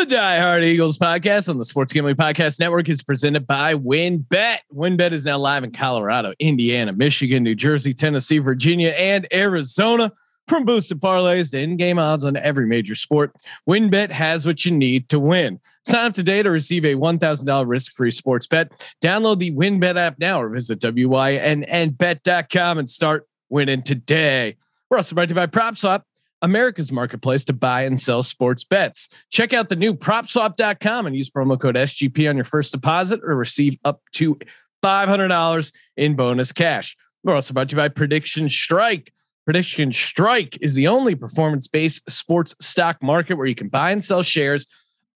The Die Hard Eagles podcast on the Sports Gambling Podcast Network is presented by WynnBET. WynnBET is now live in Colorado, Indiana, Michigan, New Jersey, Tennessee, Virginia, and Arizona. From boosted parlays to in-game odds on every major sport, WynnBET has what you need to win. Sign up today to receive a $1,000 risk-free sports bet. Download the WynnBET app now or visit wynnbet.com and start winning today. We're also brought to you by PropSwap, America's marketplace to buy and sell sports bets. Check out the new PropSwap.com and use promo code SGP on your first deposit or receive up to $500 in bonus cash. We're also brought to you by Prediction Strike. Prediction Strike is the only performance-based sports stock market where you can buy and sell shares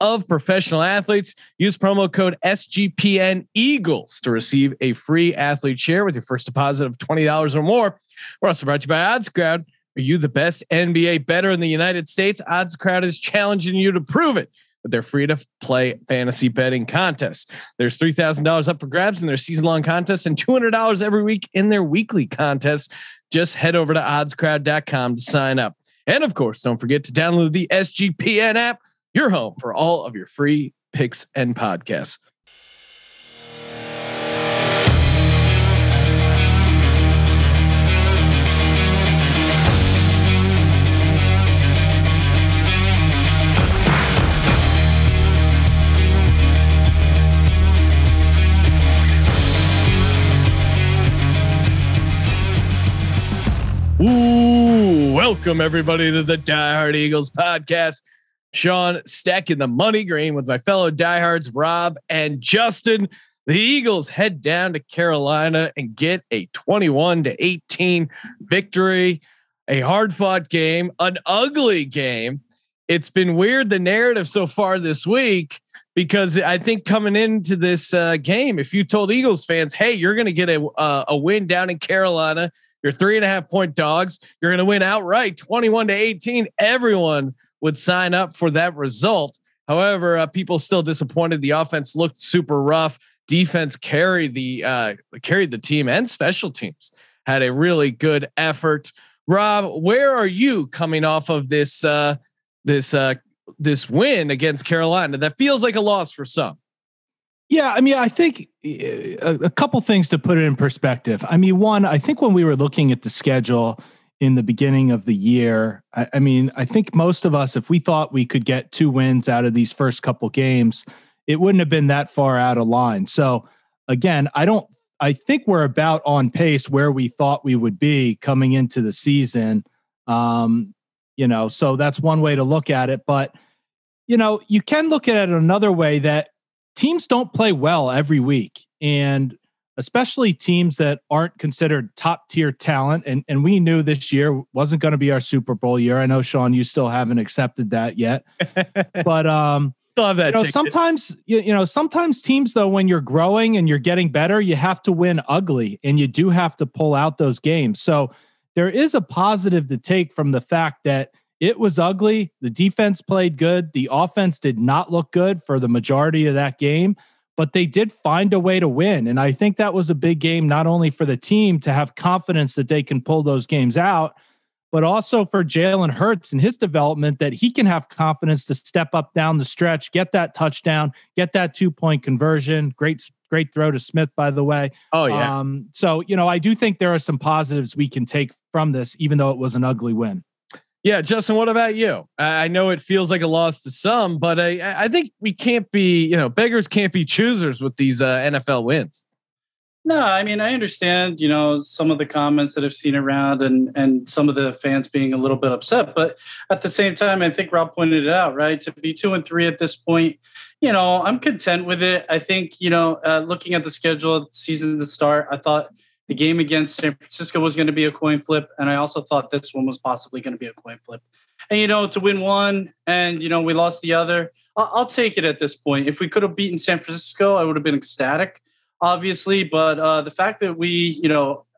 of professional athletes. Use promo code SGPN Eagles to receive a free athlete share with your first deposit of $20 or more. We're also brought to you by Oddscrowd. Are you the best NBA bettor in the United States? Oddscrowd is challenging you to prove it with their free-to-play fantasy betting contest. There's $3,000 up for grabs in their season-long contest and $200 every week in their weekly contest. Just head over to oddscrowd.com to sign up. And of course, don't forget to download the SGPN app, your home for all of your free picks and podcasts. Ooh, welcome everybody to the Die Hard Eagles podcast. Sean stacking the money green with my fellow diehards, Rob and Justin. The Eagles head down to Carolina and get a 21-18 victory, a hard fought game, an ugly game. It's been weird, the narrative so far this week, because I think coming into this game, if you told Eagles fans, hey, you're going to get a win down in Carolina, you're 3.5 point dogs, you're going to win outright 21-18. Everyone would sign up for that result. However, people still disappointed. The offense looked super rough. Defense carried the team, and special teams had a really good effort. Rob, where are you coming off of this, this win against Carolina? That feels like a loss for some. Yeah, I mean, I think a couple things to put it in perspective. I mean, one, I think when we were looking at the schedule in the beginning of the year, I mean, I think most of us, if we thought we could get two wins out of these first couple games, it wouldn't have been that far out of line. So again, I think we're about on pace where we thought we would be coming into the season. So that's one way to look at it, but you know, you can look at it another way that teams don't play well every week, and especially teams that aren't considered top tier talent. And we knew this year wasn't going to be our Super Bowl year. I know, Sean, you still haven't accepted that yet, but still have that. Sometimes, sometimes teams, though, when you're growing and you're getting better, you have to win ugly, and you do have to pull out those games. So there is a positive to take from the fact that it was ugly. The defense played good. The offense did not look good for the majority of that game, but they did find a way to win. And I think that was a big game, not only for the team to have confidence that they can pull those games out, but also for Jalen Hurts and his development, that he can have confidence to step up down the stretch, get that touchdown, get that 2-point conversion. Great throw to Smith, by the way. Oh yeah. So, I do think there are some positives we can take from this, even though it was an ugly win. Yeah. Justin, what about you? I know it feels like a loss to some, but I think we can't be, beggars can't be choosers with these NFL wins. No, I mean, I understand, some of the comments that I've seen around and some of the fans being a little bit upset, but at the same time, I think Rob pointed it out, right? To be 2-3 at this point, I'm content with it. I think, looking at the schedule, season to start, I thought the game against San Francisco was going to be a coin flip, and I also thought this one was possibly going to be a coin flip. And, to win one and, we lost the other, I'll take it at this point. If we could have beaten San Francisco, I would have been ecstatic, obviously. But the fact that we,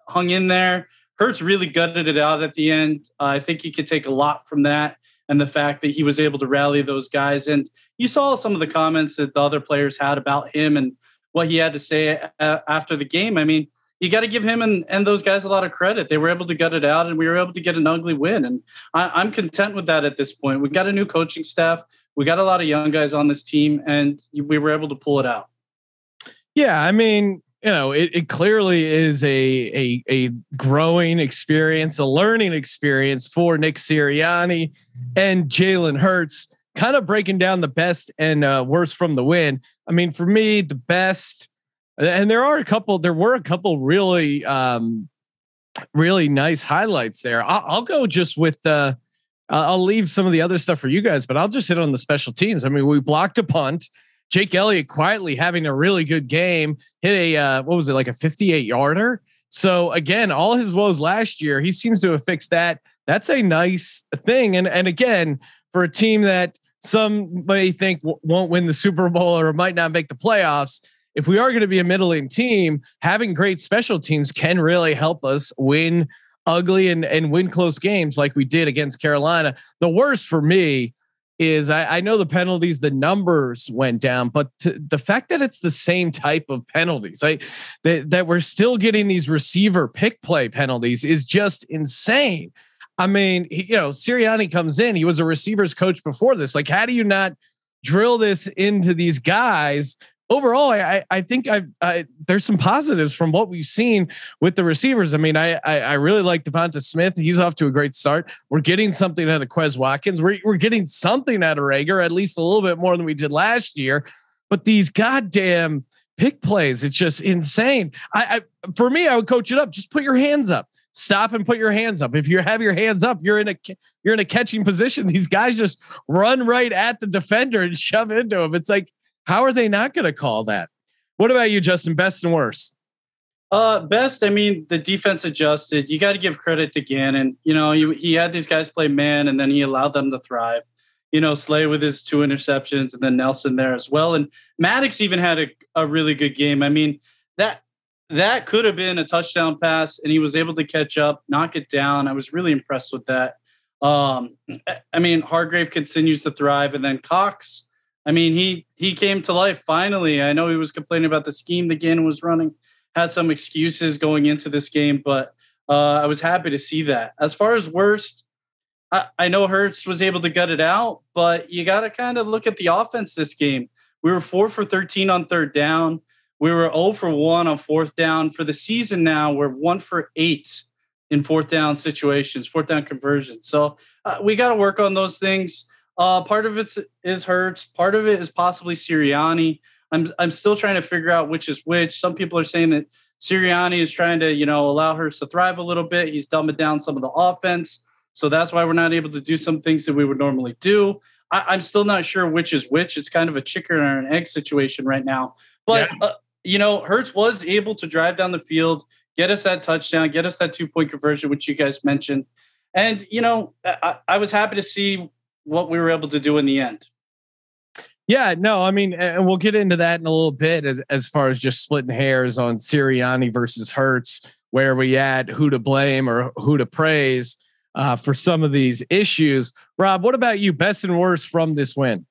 hung in there, Hurts really gutted it out at the end. I think you could take a lot from that, and the fact that he was able to rally those guys. And you saw some of the comments that the other players had about him and what he had to say after the game. I mean, you got to give him and those guys a lot of credit. They were able to gut it out, and we were able to get an ugly win. And I'm content with that at this point. We got a new coaching staff. we got a lot of young guys on this team, and we were able to pull it out. Yeah, I mean, you know, it clearly is a growing experience, a learning experience for Nick Sirianni and Jalen Hurts, kind of breaking down the best and worst from the win. I mean, for me, the best, and there were a couple really, really nice highlights there. I'll go just with the, I'll leave some of the other stuff for you guys, but I'll just hit on the special teams. I mean, we blocked a punt. Jake Elliott quietly having a really good game, hit a, what was it, like a 58-yarder. So again, all his woes last year, he seems to have fixed that. That's a nice thing. And again, for a team that some may think won't win the Super Bowl or might not make the playoffs, if we are going to be a middling team, having great special teams can really help us win ugly and win close games like we did against Carolina. The worst for me is I know the penalties, the numbers went down, but the fact that it's the same type of penalties, that we're still getting these receiver pick play penalties is just insane. I mean, Sirianni comes in, he was a receivers coach before this. Like, how do you not drill this into these guys? Overall, I think there's some positives from what we've seen with the receivers. I mean, I really like Devonta Smith. He's off to a great start. We're getting something out of Quez Watkins. We're getting something out of Reagor, at least a little bit more than we did last year. But these goddamn pick plays, it's just insane. For me, I would coach it up. Just put your hands up. Stop and put your hands up. If you have your hands up, you're in a catching position. These guys just run right at the defender and shove into him. It's like, how are they not going to call that? What about you, Justin? Best and worst? Best. I mean, the defense adjusted. You got to give credit to Gannon. You know, he had these guys play man, and then he allowed them to thrive. You know, Slay with his 2 interceptions, and then Nelson there as well. And Maddox even had a really good game. I mean, that could have been a touchdown pass, and he was able to catch up, knock it down. I was really impressed with that. I mean, Hargrave continues to thrive, and then Cox. I mean, he came to life finally. I know he was complaining about the scheme that Gannon was running, had some excuses going into this game, but I was happy to see that. As far as worst, I know Hurts was able to gut it out, but you got to kind of look at the offense this game. We were 4-for-13 on third down. We were 0-for-1 on fourth down. For the season now, we're 1-for-8 in fourth down situations, fourth down conversions. So we got to work on those things. Part of it is Hurts. Part of it is possibly Sirianni. I'm still trying to figure out which is which. Some people are saying that Sirianni is trying to, allow Hurts to thrive a little bit. He's dumbing down some of the offense. So that's why we're not able to do some things that we would normally do. I'm still not sure which is which. It's kind of a chicken or an egg situation right now. But, yeah. Hurts was able to drive down the field, get us that touchdown, get us that 2-point conversion, which you guys mentioned. And, I was happy to see what we were able to do in the end. Yeah, no, I mean, and we'll get into that in a little bit as far as just splitting hairs on Sirianni versus Hurts, where we at, who to blame or who to praise for some of these issues. Rob, what about you? Best and worst from this win?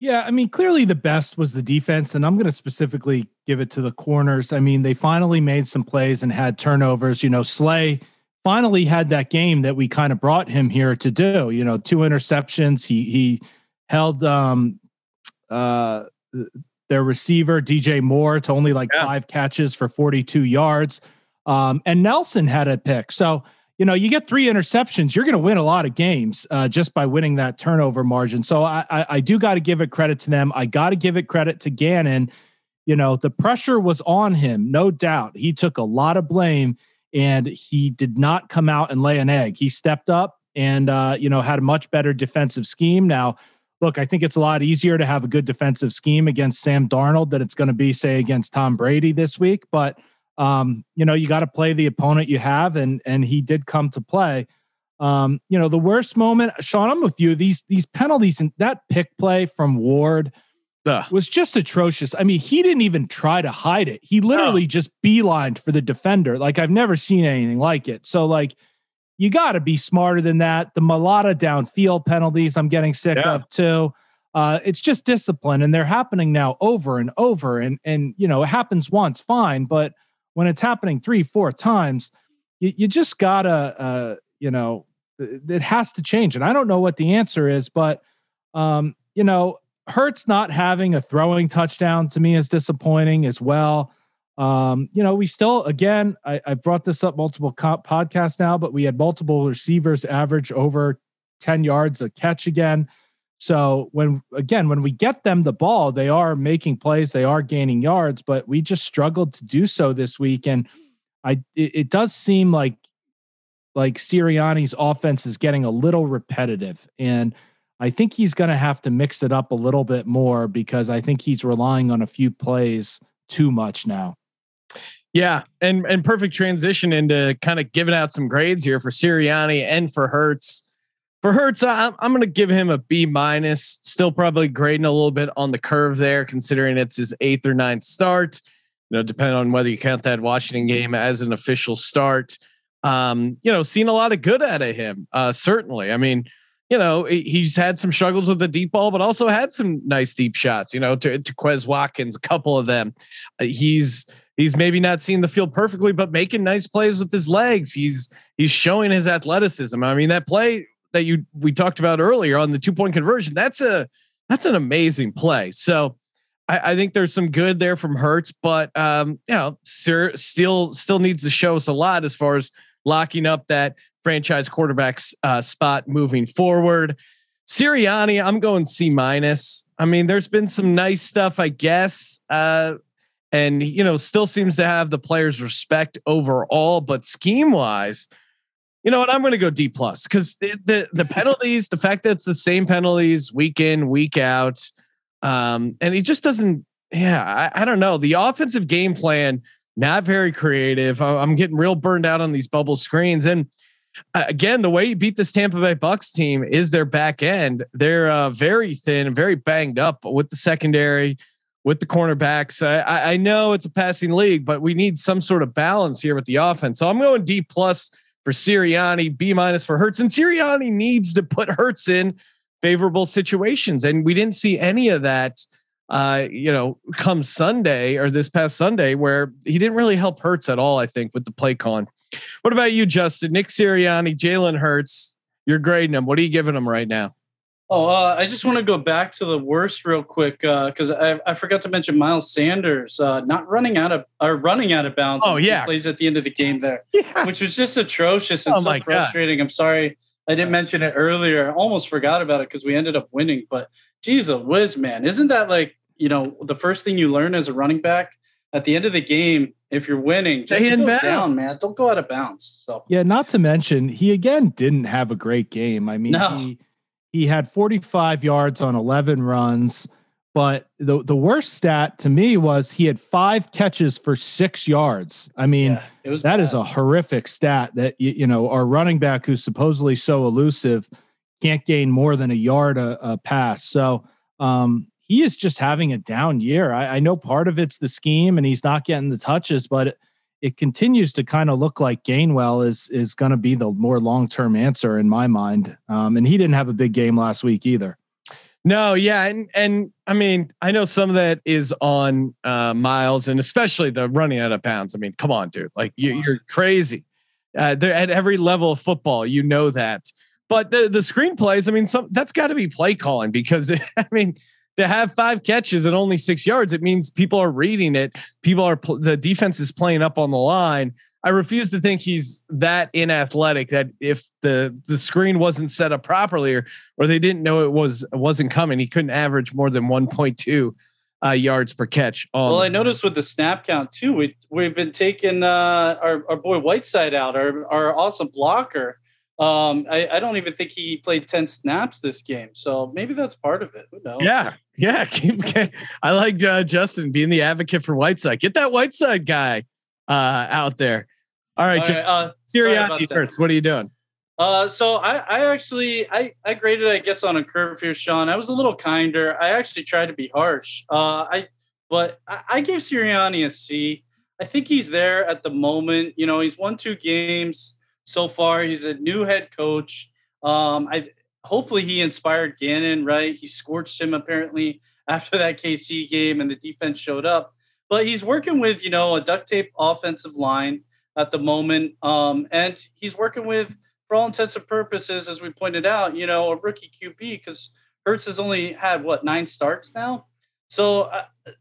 Yeah, I mean, clearly the best was the defense, and I'm going to specifically give it to the corners. I mean, they finally made some plays and had turnovers. Slay finally had that game that we kind of brought him here to do, 2 interceptions. He held their receiver D.J. Moore to only 5 catches for 42 yards. And Nelson had a pick. So, you get 3 interceptions, you're going to win a lot of games just by winning that turnover margin. So I do got to give it credit to them. I got to give it credit to Gannon. The pressure was on him. No doubt. He took a lot of blame. And he did not come out and lay an egg. He stepped up and, had a much better defensive scheme. Now, look, I think it's a lot easier to have a good defensive scheme against Sam Darnold than it's going to be, say, against Tom Brady this week. But, you got to play the opponent you have. And he did come to play. The worst moment, Sean, I'm with you. These penalties and that pick play from Ward was just atrocious. I mean, he didn't even try to hide it. He literally just beelined for the defender. Like, I've never seen anything like it. So you got to be smarter than that. The Mulata downfield penalties I'm getting sick of too. It's just discipline, and they're happening now over and over. And it happens once, fine. But when it's happening 3-4 times, you just gotta, it has to change. And I don't know what the answer is, but you know, Hurts not having a throwing touchdown to me is disappointing as well. You know, we still, again, I brought this up multiple podcasts now, but we had multiple receivers average over 10 yards a catch again. So when we get them the ball, they are making plays, they are gaining yards, but we just struggled to do so this week. And it does seem like Sirianni's offense is getting a little repetitive, and I think he's going to have to mix it up a little bit more, because I think he's relying on a few plays too much now. Yeah. And perfect transition into kind of giving out some grades here for Sirianni and for Hurts. For Hurts, I'm going to give him a B-, still probably grading a little bit on the curve there, considering it's his 8th or 9th start, you know, depending on whether you count that Washington game as an official start. You know, seen a lot of good out of him. Certainly. I mean, you know, he's had some struggles with the deep ball, but also had some nice deep shots, you know, to Quez Watkins, a couple of them. He's maybe not seen the field perfectly, but making nice plays with his legs. He's showing his athleticism. I mean, that play that we talked about earlier on the 2-point conversion, that's an amazing play. So I think there's some good there from Hurts, but you know, still needs to show us a lot as far as locking up that franchise quarterback's spot moving forward. Sirianni, I'm going C-. I mean, there's been some nice stuff, I guess. And, you know, still seems to have the players' respect overall, but scheme wise, you know what? I'm going to go D+, because the penalties, the fact that it's the same penalties week in, week out, and he just doesn't. Yeah, I don't know. The offensive game plan not very creative. I'm getting real burned out on these bubble screens, and again, the way you beat this Tampa Bay Bucks team is their back end. They're very thin and very banged up with the secondary, with the cornerbacks. I know it's a passing league, but we need some sort of balance here with the offense. So I'm going D+ for Sirianni, B- for Hurts, and Sirianni needs to put Hurts in favorable situations, and we didn't see any of that. You know, come Sunday or this past Sunday, where he didn't really help Hurts at all, I think, with the play calling. What about you, Justin? Nick Sirianni, Jalen Hurts, you're grading him. What are you giving him right now? Oh, I just want to go back to the worst real quick, because I forgot to mention Miles Sanders not running out of bounds. Oh yeah, plays at the end of the game there, which was just atrocious and so frustrating. God. I'm sorry I didn't mention it earlier. I almost forgot about it because we ended up winning. But geez, a whiz, man! Isn't that like, you know, the first thing you learn as a running back at the end of the game? If you're winning, just go down, man. Don't go out of bounds. So yeah, not to mention he again didn't have a great game. I mean, He had 45 yards on 11 runs, but the worst stat to me was he had 5 catches for 6 yards. I mean, that bad. Is a horrific stat that, you know, our running back who's supposedly so elusive can't gain more than a yard a pass. So he is just having a down year. I know part of it's the scheme and he's not getting the touches, but it continues to kind of look like Gainwell is going to be the more long-term answer in my mind. And he didn't have a big game last week either. No. Yeah. And I mean, I know some of that is on Miles, and especially the running out of bounds. I mean, come on, dude, like you're crazy. They're at every level of football, you know that, but the screenplays, I mean, that's gotta be play calling, because I mean, to have 5 catches and only 6 yards, it means people are reading it. People are the defense is playing up on the line. I refuse to think he's that inathletic that if the screen wasn't set up properly or they didn't know it wasn't coming, he couldn't average more than 1.2 yards per catch. Well, I noticed with the snap count too, we've been taking our boy Whiteside out, our awesome blocker. I don't even think he played 10 snaps this game, so maybe that's part of it. Who knows? Yeah. I like Justin being the advocate for Whiteside. Get that Whiteside guy out there. All right, Sirianni, Hurts. What are you doing? So I actually graded, I guess, on a curve here, Sean. I was a little kinder. I actually tried to be harsh. But I gave Sirianni a C. I think he's there at the moment. You know, he's won 2 games. So far, he's a new head coach. Hopefully he inspired Gannon, right? He scorched him apparently after that KC game, and the defense showed up. But he's working with, you know, a duct tape offensive line at the moment, and he's working with, for all intents and purposes, as we pointed out, you know, a rookie QB, because Hurts has only had, 9 starts now? So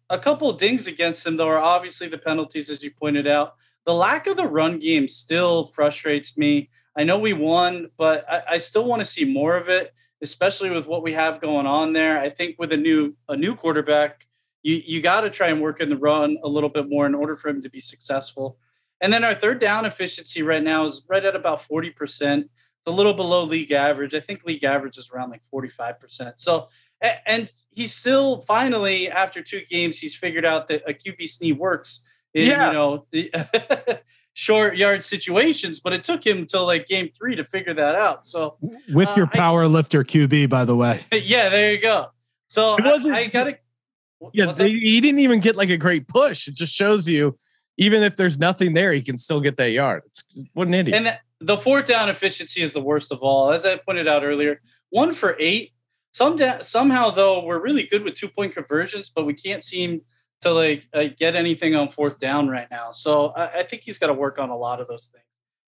a couple of dings against him, though, are obviously the penalties, as you pointed out. The lack of the run game still frustrates me. I know we won, but I still want to see more of it, especially with what we have going on there. I think with a new quarterback, you got to try and work in the run a little bit more in order for him to be successful. And then our third down efficiency right now is right at about 40%. It's a little below league average. I think league average is around 45%. So, and he's still finally, after 2 games, he's figured out that a QB sneak works in, short yard situations, but it took him until game 3 to figure that out. So with your power lifter QB, by the way. Yeah, there you go. So it wasn't, he didn't even get a great push. It just shows you, even if there's nothing there, he can still get that yard. What an idiot. And the 4th down efficiency is the worst of all. As I pointed out earlier, 1 for 8. Somehow, though, we're really good with 2-point conversions, but we can't seem to get anything on 4th down right now. So I think he's got to work on a lot of those things.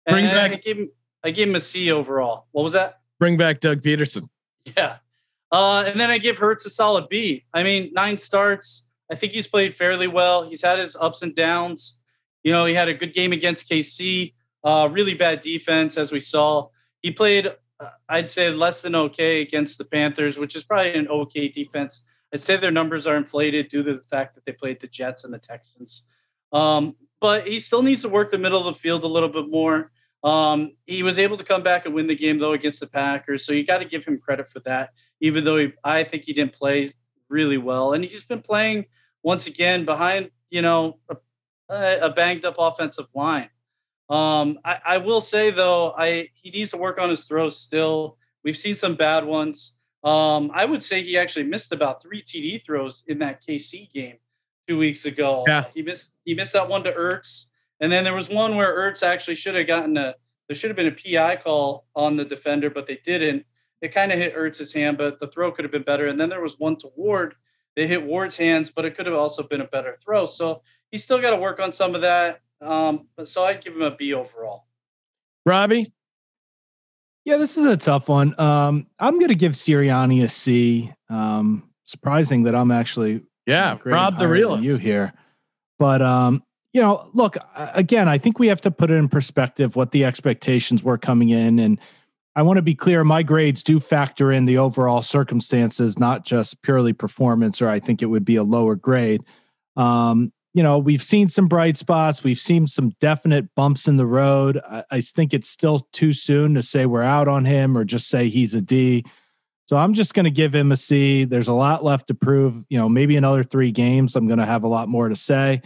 And I gave him a C overall. What was that? Bring back Doug Peterson. Yeah. And then I give Hurts a solid B. 9 starts. I think he's played fairly well. He's had his ups and downs. He had a good game against KC. Really bad defense, as we saw. He played, I'd say, less than okay against the Panthers, which is probably an okay defense. I'd say their numbers are inflated due to the fact that they played the Jets and the Texans. But he still needs to work the middle of the field a little bit more. He was able to come back and win the game, though, against the Packers. So you got to give him credit for that, even though I think he didn't play really well. And he's been playing, once again, behind, a banged-up offensive line. I will say, though, he needs to work on his throws still. We've seen some bad ones. I would say he actually missed about 3 TD throws in that KC game 2 weeks ago. Yeah. He missed that one to Ertz. And then there was one where Ertz actually should have there should have been a PI call on the defender, but they didn't. It kind of hit Ertz's hand, but the throw could have been better. And then there was one to Ward. They hit Ward's hands, but it could have also been a better throw. So he's still got to work on some of that. So I'd give him a B overall. Robbie? Yeah, this is a tough one. I'm going to give Sirianni a C. Surprising that I'm actually Rob the realist you here, but look, again, I think we have to put it in perspective what the expectations were coming in, and I want to be clear: my grades do factor in the overall circumstances, not just purely performance. Or I think it would be a lower grade. We've seen some bright spots. We've seen some definite bumps in the road. I think it's still too soon to say we're out on him or just say he's a D. So I'm just going to give him a C. There's a lot left to prove. Maybe another 3 games, I'm going to have a lot more to say.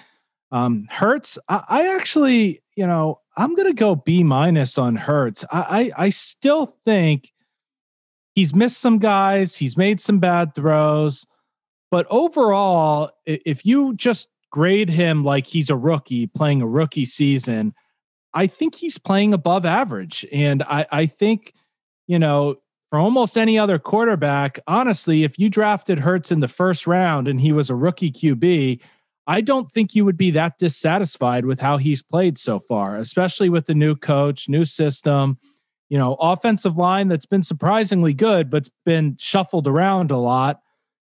Hurts, I actually, I'm going to go B- on Hurts. I still think he's missed some guys. He's made some bad throws. But overall, if you just grade him like he's a rookie playing a rookie season, I think he's playing above average. And I think, for almost any other quarterback, honestly, if you drafted Hurts in the first round and he was a rookie QB, I don't think you would be that dissatisfied with how he's played so far, especially with the new coach, new system, offensive line that's been surprisingly good, but's been shuffled around a lot.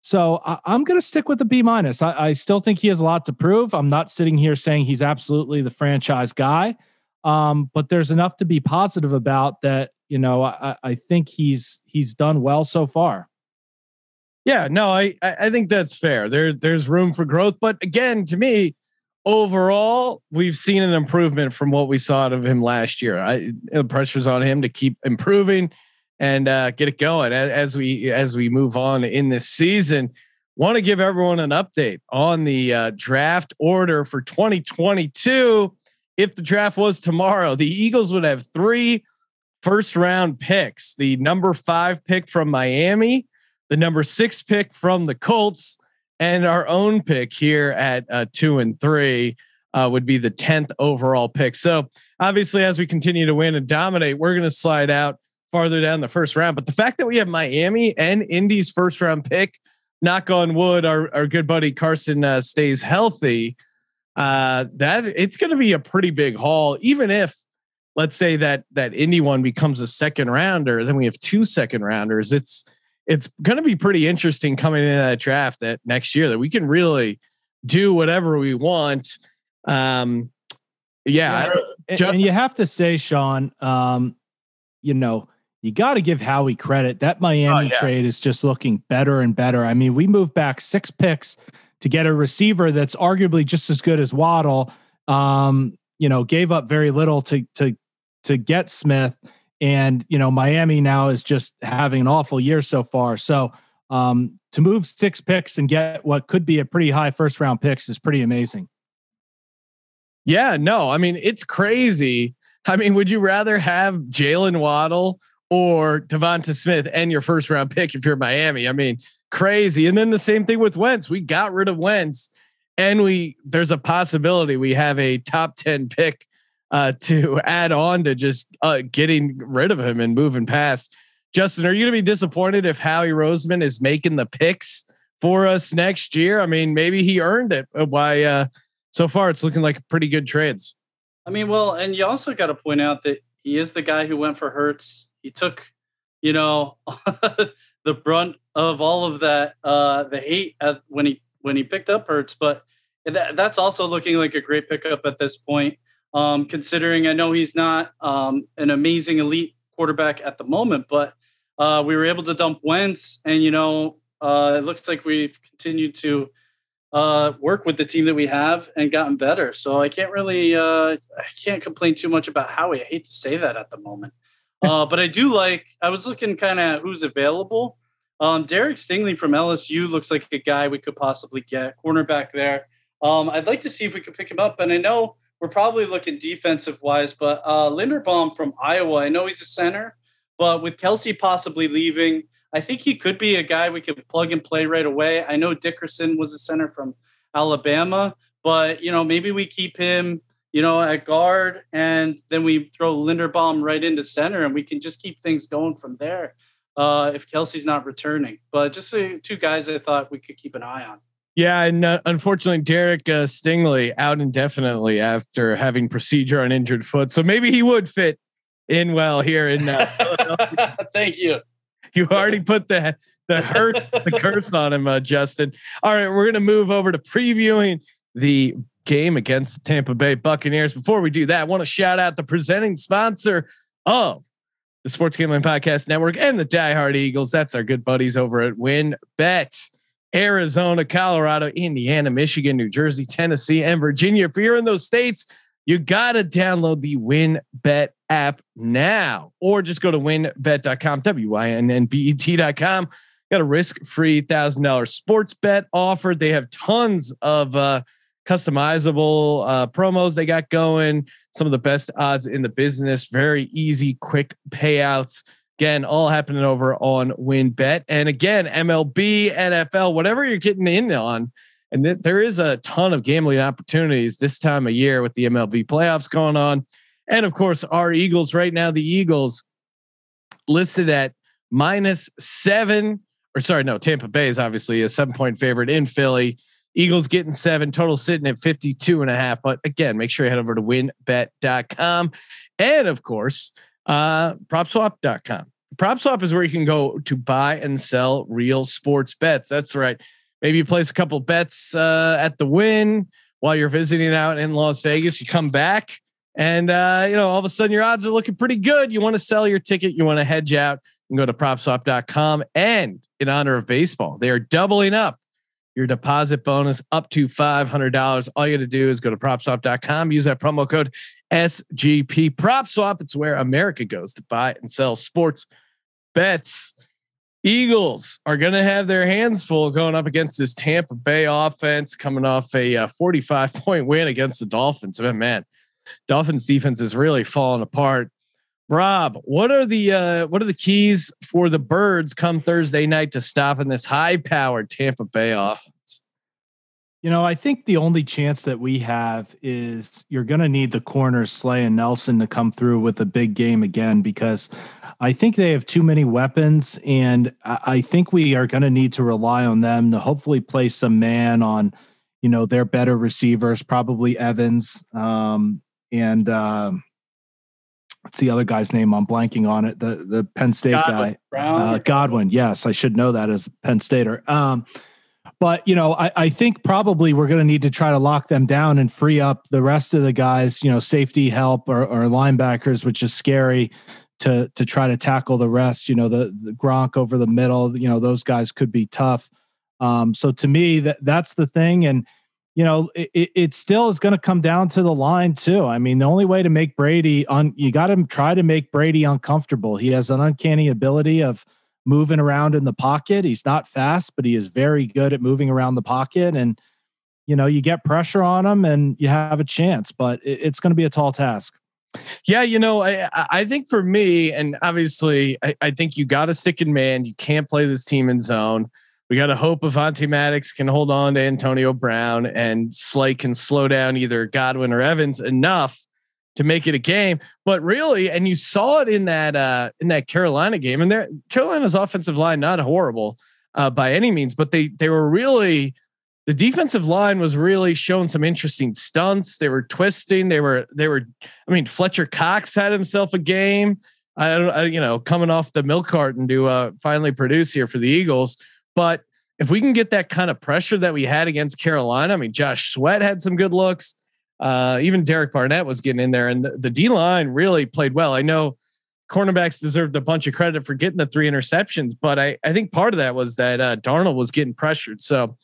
So I'm going to stick with the B-. I still think he has a lot to prove. I'm not sitting here saying he's absolutely the franchise guy, but there's enough to be positive about that. I think he's done well so far. Yeah, no, I think that's fair. There's room for growth, but again, to me, overall, we've seen an improvement from what we saw of him last year. The pressure's on him to keep improving and get it going as we move on in this season. Want to give everyone an update on the draft order for 2022. If the draft was tomorrow, the Eagles would have 3 first-round picks: the number 5 pick from Miami, the number 6 pick from the Colts, and our own pick here at 2 and 3 would be the 10th overall pick. So obviously, as we continue to win and dominate, we're going to slide out farther down the first round. But the fact that we have Miami and Indy's first round pick, knock on wood, our good buddy Carson stays healthy. That it's going to be a pretty big haul. Even if, let's say that Indy one becomes a second rounder, then we have 2 second rounders. It's it's going to be pretty interesting coming into that draft that next year that we can really do whatever we want. And you have to say, Sean, you got to give Howie credit. That Miami trade is just looking better and better. I mean, we moved back 6 picks to get a receiver that's arguably just as good as Waddle. Gave up very little to get Smith, and Miami now is just having an awful year so far. So to move 6 picks and get what could be a pretty high first round picks is pretty amazing. Yeah, no, I mean, it's crazy. I mean, would you rather have Jalen Waddle or Devonta Smith and your first round pick if you're Miami? I mean, crazy. And then the same thing with Wentz. We got rid of Wentz, and there's a possibility we have a top 10 pick to add on to just getting rid of him and moving past. Justin, are you going to be disappointed if Howie Roseman is making the picks for us next year? I mean, maybe he earned it by so far. It's looking like pretty good trades. I mean, well, and you also got to point out that he is the guy who went for Hurts. He took, the brunt of all of that, the hate when he picked up Hurts. But that's also looking like a great pickup at this point, considering I know he's not an amazing elite quarterback at the moment, but we were able to dump Wentz, and it looks like we've continued to work with the team that we have and gotten better. So I can't really, I can't complain too much about Howie. I hate to say that at the moment, but I was looking kind of at who's available. Derek Stingley from LSU looks like a guy we could possibly get, cornerback there. I'd like to see if we could pick him up, and I know we're probably looking defensive wise, but Linderbaum from Iowa, I know he's a center, but with Kelsey possibly leaving, I think he could be a guy we could plug and play right away. I know Dickerson was a center from Alabama, but maybe we keep him, at guard, and then we throw Linderbaum right into center, and we can just keep things going from there. If Kelsey's not returning, but just 2 guys I thought we could keep an eye on. Yeah. And unfortunately, Derek Stingley out indefinitely after having procedure on injured foot. So maybe he would fit in well here in Philadelphia. Thank you. You already put the curse on him, Justin. All right, we're gonna move over to previewing the game against the Tampa Bay Buccaneers. Before we do that, I want to shout out the presenting sponsor of the Sports Gambling Podcast Network and the Die Hard Eagles. That's our good buddies over at WynnBET. Arizona, Colorado, Indiana, Michigan, New Jersey, Tennessee, and Virginia. If you're in those states, you gotta download the WynnBET app now, or just go to WynnBET.com, WynnBET.com. Got a risk-free $1,000 sports bet offered. They have tons of customizable promos they got going. Some of the best odds in the business. Very easy, quick payouts. Again, all happening over on WynnBET. And again, MLB, NFL, whatever you're getting in on. And there is a ton of gambling opportunities this time of year with the MLB playoffs going on. And of course, our Eagles right now, the Eagles listed at -7, or sorry, no, Tampa Bay is obviously a 7-point favorite in Philly. Eagles getting 7, total sitting at 52.5. But again, make sure you head over to WynnBET.com. And of course, PropSwap.com. PropSwap is where you can go to buy and sell real sports bets. That's right. Maybe you place a couple bets at the Wynn while you're visiting out in Las Vegas. You come back, and all of a sudden your odds are looking pretty good. You want to sell your ticket. You want to hedge out and go to PropSwap.com. And in honor of baseball, they are doubling up your deposit bonus up to $500. All you got to do is go to PropSwap.com. Use that promo code SGP. PropSwap. It's where America goes to buy and sell sports bets. Eagles are going to have their hands full going up against this Tampa Bay offense, coming off a 45-point win against the Dolphins. Man, Dolphins defense is really falling apart. Rob, what are the keys for the birds come Thursday night to stopping this high-powered Tampa Bay offense? I think the only chance that we have is you're going to need the corners Slay and Nelson to come through with a big game again, because I think they have too many weapons, and I think we are going to need to rely on them to hopefully play some man on, their better receivers, probably Evans, what's the other guy's name? I'm blanking on it. The Penn State Godwin, guy, Godwin. Yes, I should know that as a Penn Stater. But, you know, I think probably we're going to need to try to lock them down and free up the rest of the guys, you know, safety help or linebackers, which is scary to try to tackle the rest. You know, the Gronk over the middle, you know, those guys could be tough. So to me, that's the thing. And, you know, it still is going to come down to the line too. I mean, the only way to make Brady you got to try to make Brady uncomfortable. He has an uncanny ability of moving around in the pocket. He's not fast, but he is very good at moving around the pocket. And, you know, you get pressure on him and you have a chance, but it's going to be a tall task. Yeah. You know, I think for me, and obviously I think you got to stick in man. You can't play this team in zone. We got to hope Avonte Maddox can hold on to Antonio Brown and Slay can slow down either Godwin or Evans enough to make it a game. But really, and you saw it in that Carolina game, and their Carolina's offensive line, not horrible by any means, but they were really, the defensive line was really showing some interesting stunts. They were twisting. They were, I mean, Fletcher Cox had himself a game. You know, coming off the milk carton to finally produce here for the Eagles. But if we can get that kind of pressure that we had against Carolina, I mean, Josh Sweat had some good looks. Even Derek Barnett was getting in there, and the D line really played well. I know cornerbacks deserved a bunch of credit for getting the 3 interceptions, but I think part of that was that Darnold was getting pressured. So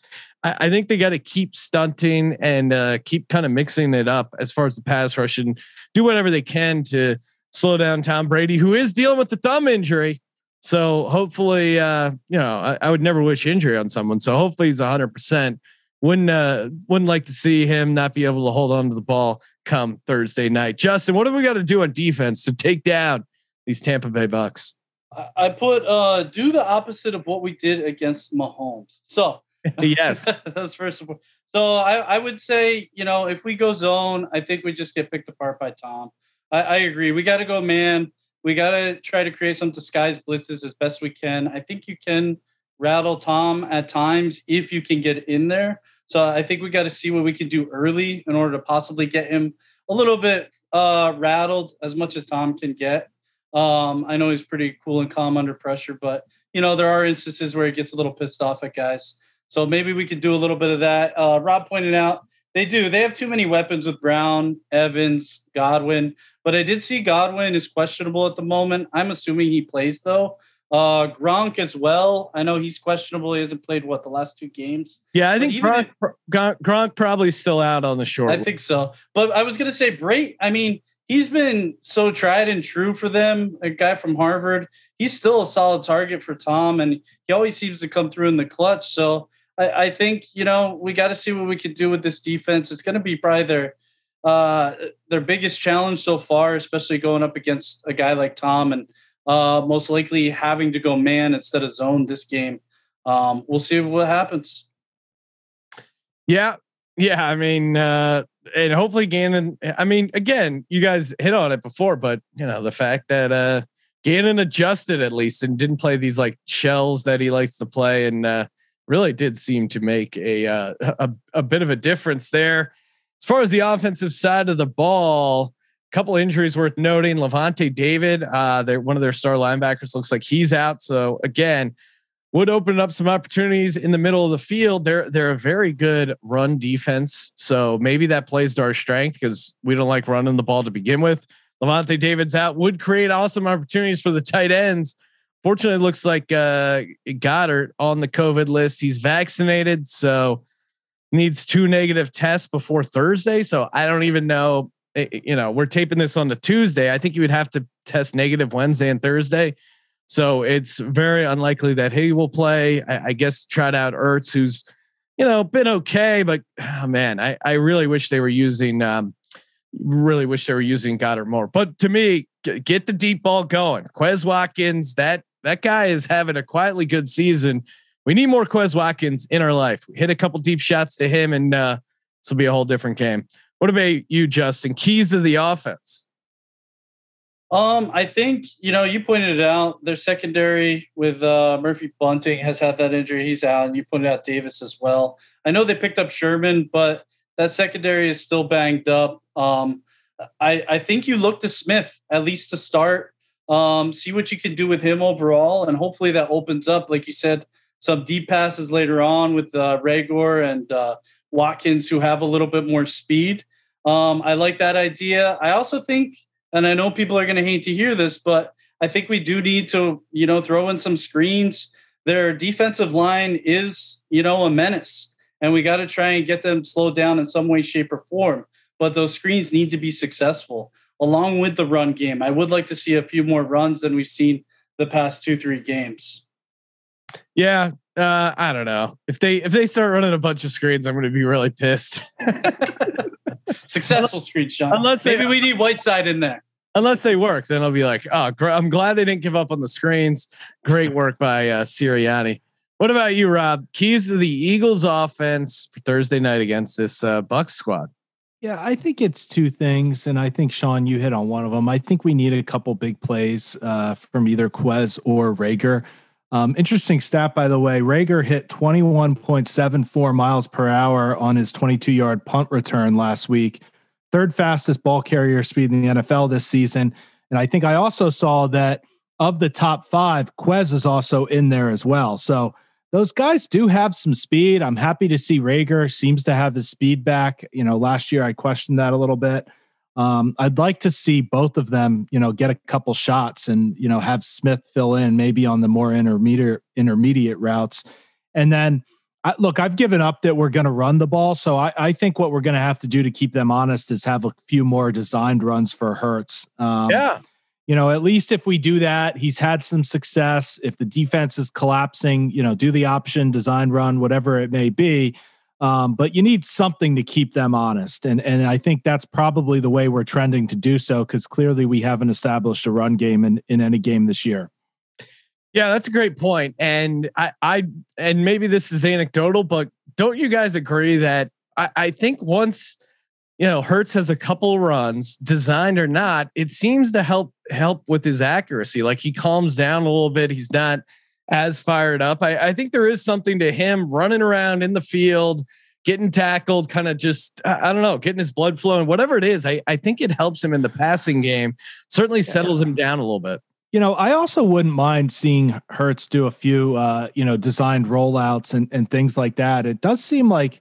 I think they got to keep stunting and keep kind of mixing it up as far as the pass rush and do whatever they can to slow down Tom Brady, who is dealing with the thumb injury. So hopefully, you know, I would never wish injury on someone. So hopefully he's 100%. Wouldn't like to see him not be able to hold on to the ball come Thursday night. Justin, what do we got to do on defense to take down these Tampa Bay Bucks? I put do the opposite of what we did against Mahomes. So yes, that's first of all. So I would say, you know, if we go zone, I think we just get picked apart by Tom. I agree. We got to go man. We got to try to create some disguised blitzes as best we can. I think you can rattle Tom at times if you can get in there. So I think we got to see what we can do early in order to possibly get him a little bit rattled as much as Tom can get. I know he's pretty cool and calm under pressure, but you know, there are instances where he gets a little pissed off at guys. So maybe we could do a little bit of that. Rob pointed out they have too many weapons with Brown, Evans, Godwin, but I did see Godwin is questionable at the moment. I'm assuming he plays though. Gronk as well. I know he's questionable. He hasn't played the last 2 games. Yeah, I think Gronk probably still out on the short. I think so. But I was going to say Brady. I mean, he's been so tried and true for them. A guy from Harvard. He's still a solid target for Tom, and he always seems to come through in the clutch. So I think, you know, we got to see what we can do with this defense. It's going to be probably their biggest challenge so far, especially going up against a guy like Tom and. Most likely having to go man instead of zone this game. We'll see what happens. Yeah. I mean, and hopefully Gannon, I mean, again, you guys hit on it before, but you know, the fact that Gannon adjusted at least and didn't play these like shells that he likes to play and really did seem to make a bit of a difference there. As far as the offensive side of the ball, couple injuries worth noting. Lavonte David, one of their star linebackers, looks like he's out. So again, would open up some opportunities in the middle of the field. They're a very good run defense. So maybe that plays to our strength because we don't like running the ball to begin with. Lavonte David's out, would create awesome opportunities for the tight ends. Fortunately, it looks like Goddard on the COVID list. He's vaccinated, so needs 2 negative tests before Thursday. So I don't even know. You know, we're taping this on the Tuesday. I think you would have to test negative Wednesday and Thursday. So it's very unlikely that he will play. I guess tried out Ertz, who's, you know, been okay, but I really wish they were using, Goddard more. But to me, get the deep ball going. Quez Watkins, that guy is having a quietly good season. We need more Quez Watkins in our life. Hit a couple deep shots to him and this will be a whole different game. What about you, Justin? Keys to the offense. I think, you know, you pointed it out. Their secondary with Murphy Bunting has had that injury. He's out. And you pointed out Davis as well. I know they picked up Sherman, but that secondary is still banged up. I think you look to Smith at least to start. See what you can do with him overall, and hopefully that opens up, like you said, some deep passes later on with Reagor and Watkins, who have a little bit more speed. I like that idea. I also think, and I know people are going to hate to hear this, but I think we do need to, throw in some screens. Their defensive line is, a menace, and we got to try and get them slowed down in some way, shape, or form. But those screens need to be successful along with the run game. I would like to see a few more runs than we've seen the past 2-3 games. Yeah. I don't know if they start running a bunch of screens, I'm going to be really pissed. Successful screen shot. Unless maybe we need Whiteside in there. Unless they work, then I'll be like, oh, I'm glad they didn't give up on the screens. Great work by Sirianni. What about you, Rob? Keys to the Eagles offense for Thursday night against this Bucs squad. Yeah, I think it's two things, and I think, Sean, you hit on one of them. I think we need a couple big plays from either Quez or Reagor. Interesting stat, by the way. Reagor hit 21.74 miles per hour on his 22-yard punt return last week. Third fastest ball carrier speed in the NFL this season. And I think I also saw that of the top five, Quez is also in there as well. So those guys do have some speed. I'm happy to see Reagor seems to have his speed back. Last year I questioned that a little bit. I'd like to see both of them, get a couple shots and, have Smith fill in maybe on the more intermediate routes. And then I've given up that we're going to run the ball. So I think what we're going to have to do to keep them honest is have a few more designed runs for Hurts. At least if we do that, he's had some success. If the defense is collapsing, do the option, design run, whatever it may be. But you need something to keep them honest. And I think that's probably the way we're trending to do so, because clearly we haven't established a run game in any game this year. Yeah, that's a great point. And I maybe this is anecdotal, but don't you guys agree that I think once, Hurts has a couple runs, designed or not, it seems to help with his accuracy. Like he calms down a little bit. He's not as fired up. I think there is something to him running around in the field, getting tackled, kind of just, I don't know, getting his blood flowing, whatever it is. I think it helps him in the passing game, certainly settles him down a little bit. I also wouldn't mind seeing Hurts do a few, designed rollouts and things like that. It does seem like,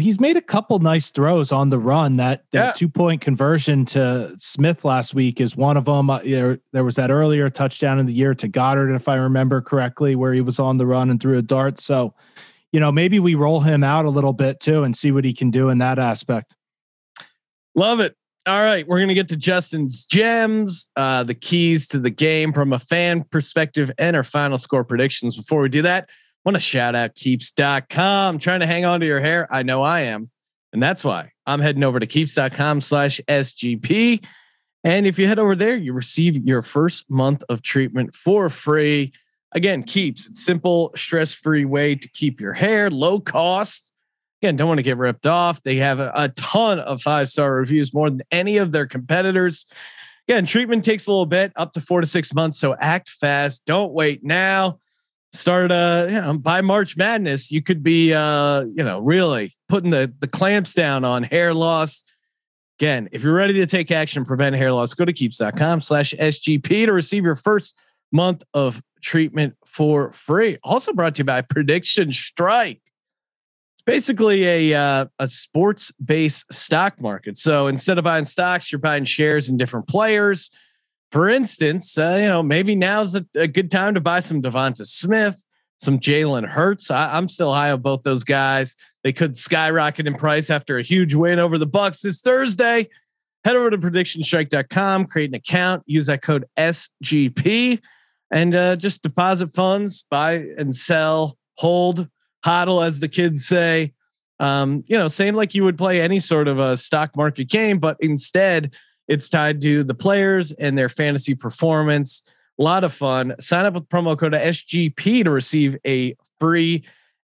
he's made a couple nice throws on the run. That 2-point conversion to Smith last week is one of them. There was that earlier touchdown in the year to Goddard, if I remember correctly, where he was on the run and threw a dart. So, maybe we roll him out a little bit too and see what he can do in that aspect. Love it. All right, we're going to get to Justin's gems, the keys to the game from a fan perspective, and our final score predictions. Before we do that, I want to shout out Keeps.com. Trying to hang on to your hair. I know I am. And that's why I'm heading over to Keeps.com/SGP. And if you head over there, you receive your first month of treatment for free. Again, Keeps. It's simple, stress-free way to keep your hair, low cost. Again, don't want to get ripped off. They have a ton of 5-star reviews, more than any of their competitors. Again, treatment takes a little bit, up to 4 to 6 months. So act fast. Don't wait now. Start by March Madness, you could be really putting the clamps down on hair loss. Again, if you're ready to take action, prevent hair loss, go to keeps.com/SGP to receive your first month of treatment for free. Also brought to you by Prediction Strike. Basically a sports based stock market. So instead of buying stocks, you're buying shares in different players. For instance, maybe now's a good time to buy some Devonta Smith, some Jalen Hurts. I'm still high on both those guys. They could skyrocket in price after a huge win over the Bucs this Thursday. Head over to predictionstrike.com, create an account, use that code SGP, and just deposit funds, buy and sell, hold. Hodl, as the kids say, same like you would play any sort of a stock market game, but instead it's tied to the players and their fantasy performance. A lot of fun. Sign up with promo code SGP to receive a free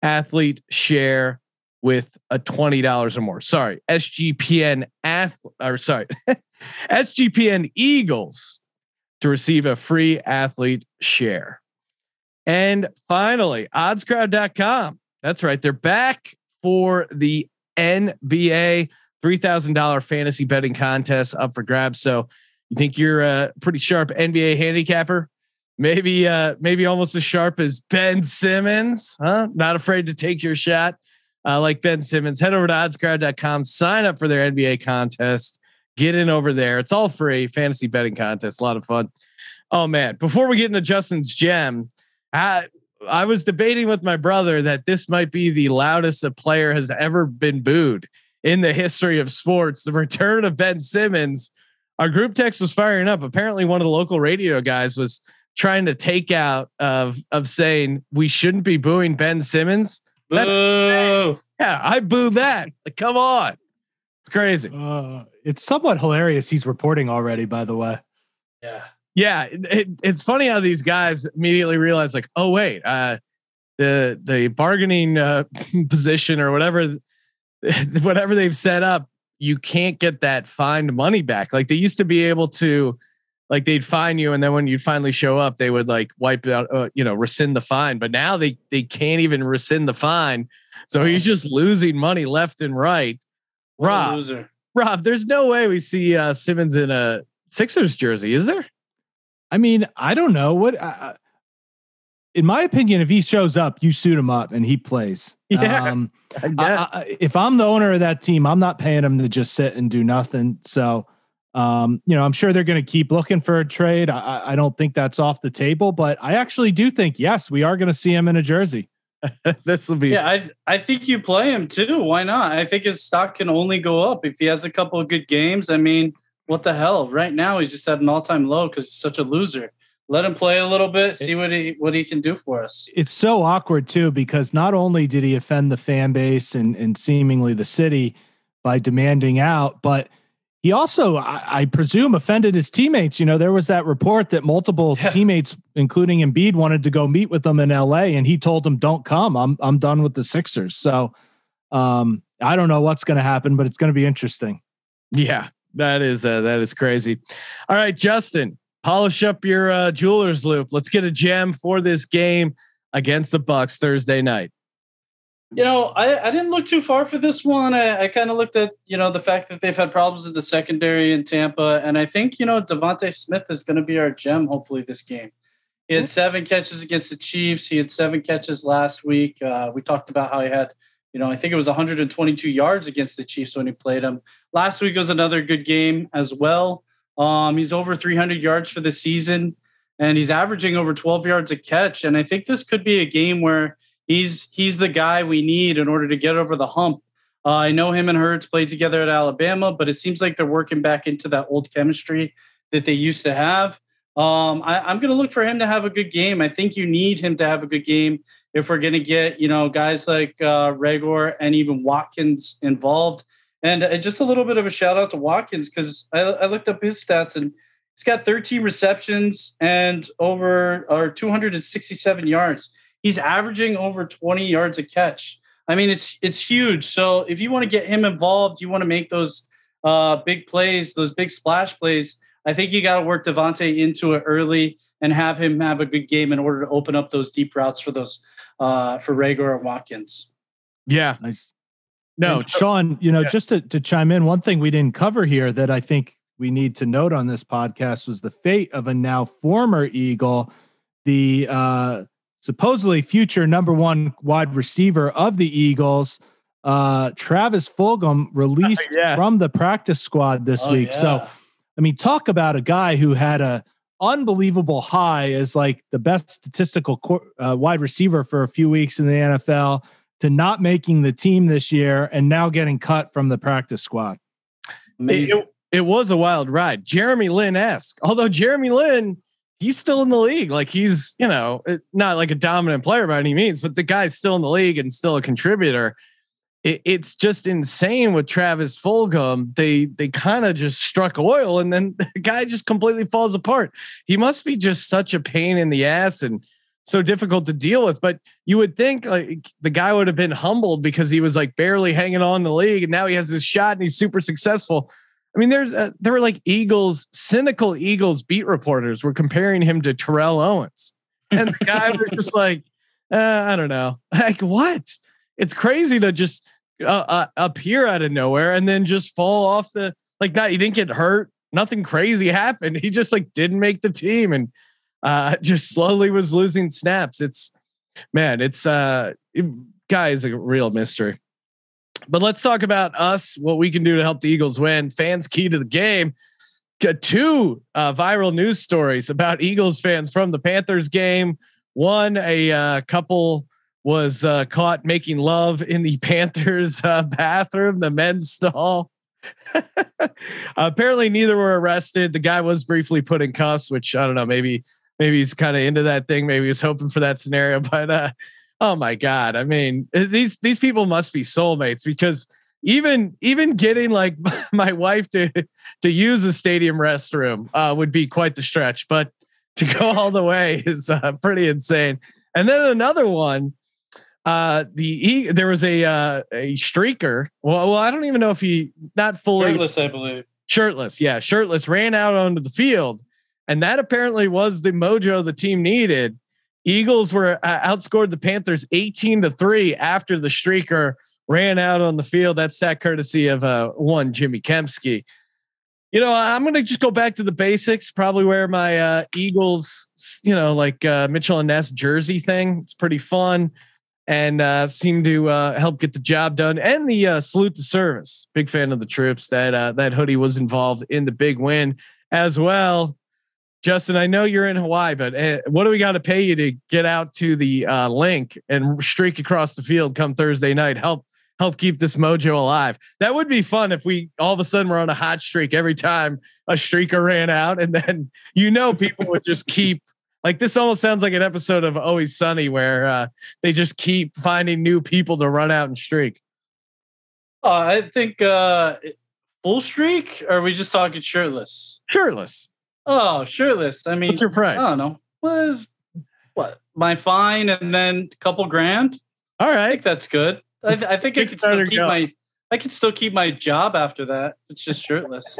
athlete share with a $20 or more. Sorry, SGPN Eagles to receive a free athlete share. And finally, oddscrowd.com. That's right. They're back for the NBA. $3,000 fantasy betting contest up for grabs. So you think you're a pretty sharp NBA handicapper? Maybe almost as sharp as Ben Simmons, huh? Not afraid to take your shot. Like Ben Simmons, head over to oddscrowd.com, sign up for their NBA contest, get in over there. It's all free, fantasy betting contest. A lot of fun. Oh man. Before we get into Justin's gem, I was debating with my brother that this might be the loudest a player has ever been booed in the history of sports. The return of Ben Simmons. Our group text was firing up. Apparently one of the local radio guys was trying to take out of saying we shouldn't be booing Ben Simmons. Boo. Yeah, I booed that. Like, come on. It's crazy. It's somewhat hilarious. He's reporting already, by the way. Yeah. Yeah. It's funny how these guys immediately realize like, oh wait, the bargaining position or whatever they've set up, you can't get that fined money back. Like they used to be able to, like they'd fine you. And then when you'd finally show up, they would like wipe out, rescind the fine, but now they can't even rescind the fine. So he's just losing money left and right. Rob, there's no way we see Simmons in a Sixers jersey. Is there? I mean, I don't know what, in my opinion, if he shows up, you suit him up and he plays. Yeah, if I'm the owner of that team, I'm not paying him to just sit and do nothing. So, I'm sure they're going to keep looking for a trade. I don't think that's off the table, but I actually do think, yes, we are going to see him in a jersey. This will be, yeah. I think you play him too. Why not? I think his stock can only go up if he has a couple of good games. I mean, what the hell? Right now, he's just at an all-time low because he's such a loser. Let him play a little bit, see what he can do for us. It's so awkward too, because not only did he offend the fan base and seemingly the city by demanding out, but he also, I presume, offended his teammates. You know, there was that report that multiple teammates, including Embiid, wanted to go meet with them in LA, and he told them, "Don't come. I'm done with the Sixers." So I don't know what's going to happen, but it's going to be interesting. Yeah, that is crazy. All right, Justin. Polish up your jeweler's loop. Let's get a gem for this game against the Bucks Thursday night. You know, I didn't look too far for this one. I kind of looked at, the fact that they've had problems in the secondary in Tampa. And I think, Devonta Smith is going to be our gem, hopefully, this game. He had 7 catches against the Chiefs. He had 7 catches last week. We talked about how he had, I think it was 122 yards against the Chiefs when he played him. Last week was another good game as well. He's over 300 yards for the season and he's averaging over 12 yards a catch. And I think this could be a game where he's the guy we need in order to get over the hump. I know him and Hurts played together at Alabama, but it seems like they're working back into that old chemistry that they used to have. I'm going to look for him to have a good game. I think you need him to have a good game if we're going to get, guys like Reagor and even Watkins involved. And just a little bit of a shout out to Watkins because I looked up his stats and he's got 13 receptions and over 267 yards. He's averaging over 20 yards a catch. I mean, it's huge. So if you want to get him involved, you want to make those big plays, those big splash plays. I think you got to work Devontae into it early and have him have a good game in order to open up those deep routes for those for Reagor and Watkins. Yeah, nice. No, and Sean, just to chime in, one thing we didn't cover here that I think we need to note on this podcast was the fate of a now former Eagle, the supposedly future #1 wide receiver of the Eagles, Travis Fulgham, released from the practice squad this week. Yeah. So, I mean, talk about a guy who had a unbelievable high as like the best statistical wide receiver for a few weeks in the NFL, to not making the team this year and now getting cut from the practice squad. It was a wild ride. Jeremy Lin-esque, although Jeremy Lin, he's still in the league. Like he's, not like a dominant player by any means, but the guy's still in the league and still a contributor. It's just insane with Travis Fulgham. They kind of just struck oil and then the guy just completely falls apart. He must be just such a pain in the ass and so difficult to deal with, but you would think like the guy would have been humbled because he was like barely hanging on the league and now he has his shot and he's super successful. I mean, there were like cynical Eagles beat reporters were comparing him to Terrell Owens. And the guy was just like, I don't know. Like what? It's crazy to just appear out of nowhere and then just fall off the, like, not, he didn't get hurt. Nothing crazy happened. He just like didn't make the team and just slowly was losing snaps. It's, man, it's guy is a real mystery. But let's talk about us, what we can do to help the Eagles win. Fans key to the game. Got two viral news stories about Eagles fans from the Panthers game. One, a couple was caught making love in the Panthers bathroom, the men's stall. Apparently neither were arrested. The guy was briefly put in cuffs, which I don't know, maybe he's kind of into that thing. Maybe he was hoping for that scenario, but oh my God. I mean, these people must be soulmates, because even getting like my wife to use a stadium restroom would be quite the stretch, but to go all the way is pretty insane. And then another one, there was a streaker. Well, I don't even know if he not fully shirtless, I believe. Shirtless. Yeah. Shirtless ran out onto the field, and that apparently was the mojo the team needed. Eagles were outscored the Panthers 18-3 after the streaker ran out on the field. That's that courtesy of one Jimmy Kempski. You know, I'm going to just go back to the basics, probably wear my Eagles, you know, like Mitchell and Ness jersey thing. It's pretty fun. And seem to help get the job done, and the salute to service. Big fan of the troops. That hoodie was involved in the big win as well. Justin, I know you're in Hawaii, but what do we got to pay you to get out to the link and streak across the field come Thursday night? Help keep this mojo alive. That would be fun if we all of a sudden were on a hot streak every time a streaker ran out, and then people would just keep. Like, this almost sounds like an episode of Always Sunny where they just keep finding new people to run out and streak. I think full streak, or are we just talking shirtless? Shirtless. Oh, shirtless. I mean, what's your price? I don't know. What? My fine and then a couple grand. All right. I think that's good. I think I could still keep my job after that. It's just shirtless.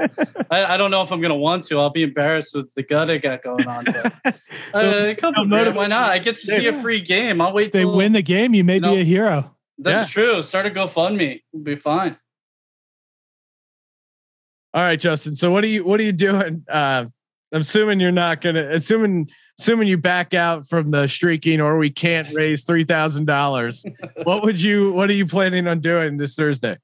I don't know if I'm going to want to. I'll be embarrassed with the gut I got going on. But a couple of minutes, why not? I get to see a free game. I'll wait. They win the game. You may be a hero. That's true. Start a GoFundMe. We'll be fine. All right, Justin. So what are you doing? I'm assuming you're not going to, assuming you back out from the streaking, or we can't raise $3,000. What are you planning on doing this Thursday?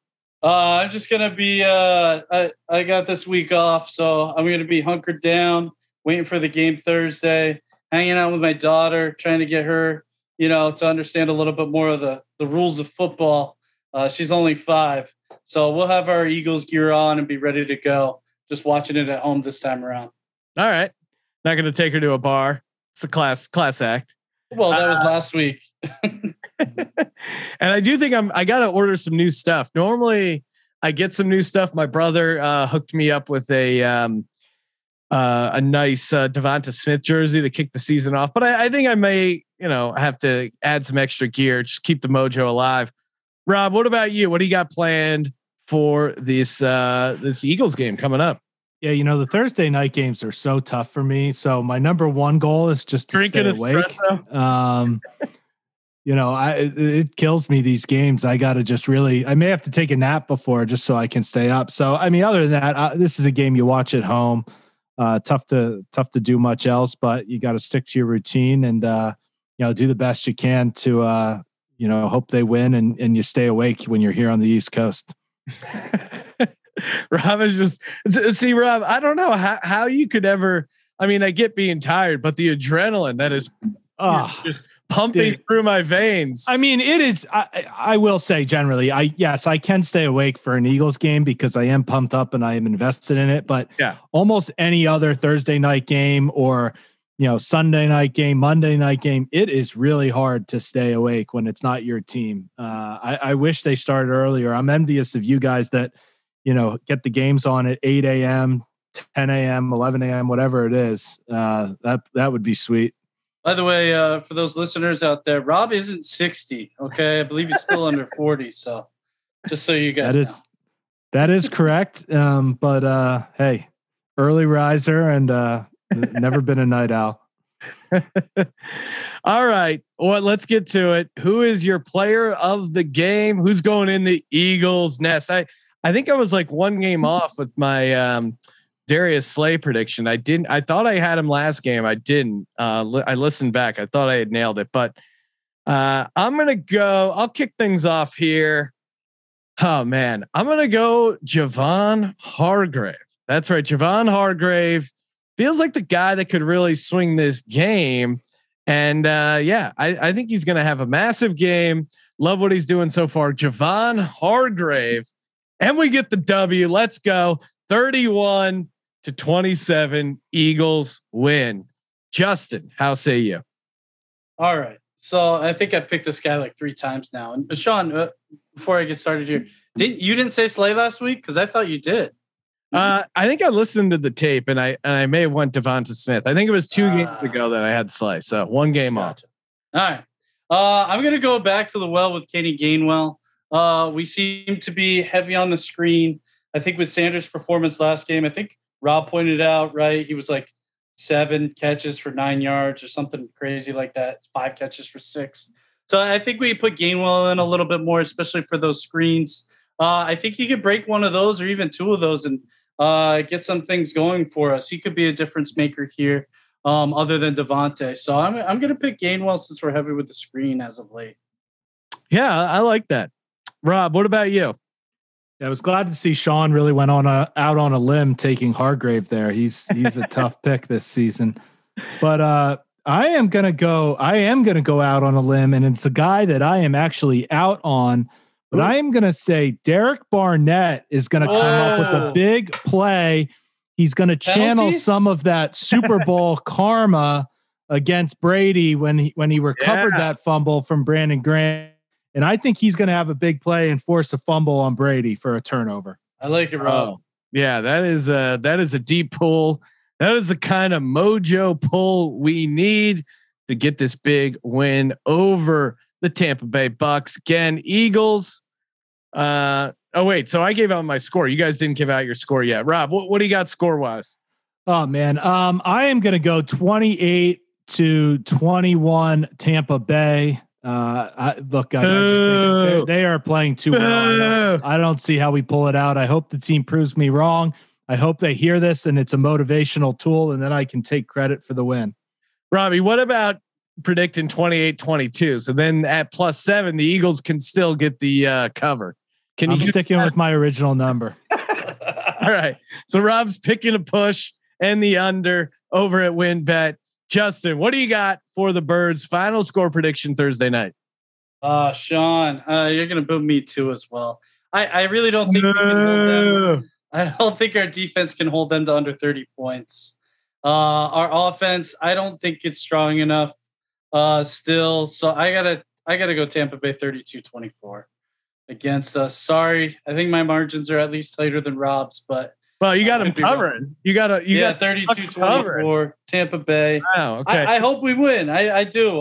I'm just going to be, I got this week off, so I'm going to be hunkered down, waiting for the game Thursday, hanging out with my daughter, trying to get her, you know, to understand a little bit more of the rules of football. She's only 5. So we'll have our Eagles gear on and be ready to go. Just watching it at home this time around. All right. Not going to take her to a bar. It's a class act. Well, that was last week. And I do think I got to order some new stuff. Normally I get some new stuff. My brother hooked me up with a nice Devonta Smith jersey to kick the season off. But I think I may, you know, have to add some extra gear, just keep the mojo alive. Rob, what about you? What do you got planned for this Eagles game coming up? Yeah, you know, the Thursday night games are so tough for me. So my number one goal is just to stay awake. You know, it kills me, these games. I got to just really, I may have to take a nap before just so I can stay up. So, I mean, other than that, this is a game you watch at home. Tough to do much else, but you got to stick to your routine and, you know, do the best you can to, you know, hope they win and you stay awake when you're here on the East Coast. Rob is just, see, Rob, I don't know how you could ever, I mean, I get being tired, but the adrenaline that is just pumping through my veins. I mean, it is, I will say generally, I can stay awake for an Eagles game because I am pumped up and I am invested in it, but almost any other Thursday night game or, you know, Sunday night game, Monday night game, it is really hard to stay awake when it's not your team. I wish they started earlier. I'm envious of you guys that, you know, get the games on at 8 a.m., 10 a.m., 11 a.m., whatever it is. That would be sweet. By the way, for those listeners out there, Rob isn't 60. Okay, I believe he's still under 40. So, just so you guys that is correct. But hey, early riser and never been a night owl. All right. Well, let's get to it. Who is your player of the game? Who's going in the Eagles' nest? I think I was like one game off with my Darius Slay prediction. I thought I had him last game. I didn't. I listened back. I thought I had nailed it, but I'm going to go. I'll kick things off here. Oh man, I'm going to go Javon Hargrave. That's right. Javon Hargrave feels like the guy that could really swing this game. And I think he's going to have a massive game. Love what he's doing so far. Javon Hargrave. And we get the W. Let's go. 31-27 Eagles win. Justin, how say you? All right. So I think I picked this guy like three times now. And Sean, before I get started here, you didn't say Slay last week? Cause I thought you did. I think I listened to the tape and I may have went Devonta Smith. I think it was two games ago that I had Slay. So one game off. All right. I'm going to go back to the well with Kenny Gainwell. We seem to be heavy on the screen. I think with Sanders' performance last game, I think Rob pointed out, right? He was like 7 catches for 9 yards or something crazy like that. It's 5 catches for 6. So I think we put Gainwell in a little bit more, especially for those screens. I think he could break one of those or even two of those and get some things going for us. He could be a difference maker here other than Devontae. So I'm going to pick Gainwell since we're heavy with the screen as of late. Yeah, I like that. Rob, what about you? I was glad to see Sean really went on out on a limb taking Hargrave there. He's a tough pick this season, but I am gonna go out on a limb, and it's a guy that I am actually out on. But I am gonna say Derek Barnett is gonna come up with a big play. He's gonna channel some of that Super Bowl karma against Brady when he recovered that fumble from Brandon Graham. And I think he's going to have a big play and force a fumble on Brady for a turnover. I like it, Rob. Oh, yeah, that is a deep pull. That is the kind of mojo pull we need to get this big win over the Tampa Bay Bucks. Again, Eagles. Oh wait, so I gave out my score. You guys didn't give out your score yet, Rob. What do you got score wise? Oh man, I am going to go 28-21 Tampa Bay. They are playing too well. I don't see how we pull it out. I hope the team proves me wrong. I hope they hear this and it's a motivational tool, and then I can take credit for the win. Robbie, what about predicting 28-22? So then at +7, the Eagles can still get the cover. I'm sticking with my original number. All right. So Rob's picking a push and the under over at WynnBET. Justin, what do you got for the Birds? Final score prediction Thursday night. Sean, you're going to boo me too as well. I really don't think we can hold them. I don't think our defense can hold them to under 30 points. Our offense, I don't think it's strong enough still. So I gotta go Tampa Bay 32-24 against us. Sorry, I think my margins are at least tighter than Rob's, but. Well, you got them covering. You got 32-24 Tampa Bay. Wow. Okay. I hope we win. I do.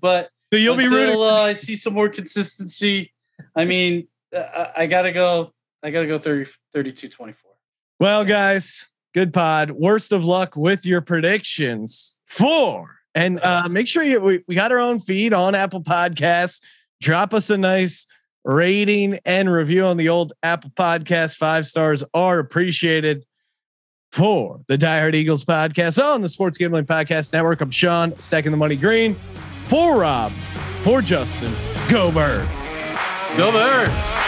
But so you'll be rooting. I see some more consistency. I mean, I gotta go 32-24. Well, guys, good pod. Worst of luck with your predictions and make sure we got our own feed on Apple Podcasts. Drop us a nice rating and review on the old Apple Podcast. 5 stars are appreciated. For the Die Hard Eagles podcast on the Sports Gambling Podcast Network, I'm Sean, stacking the money green. For Rob, for Justin, go Birds. Go Birds.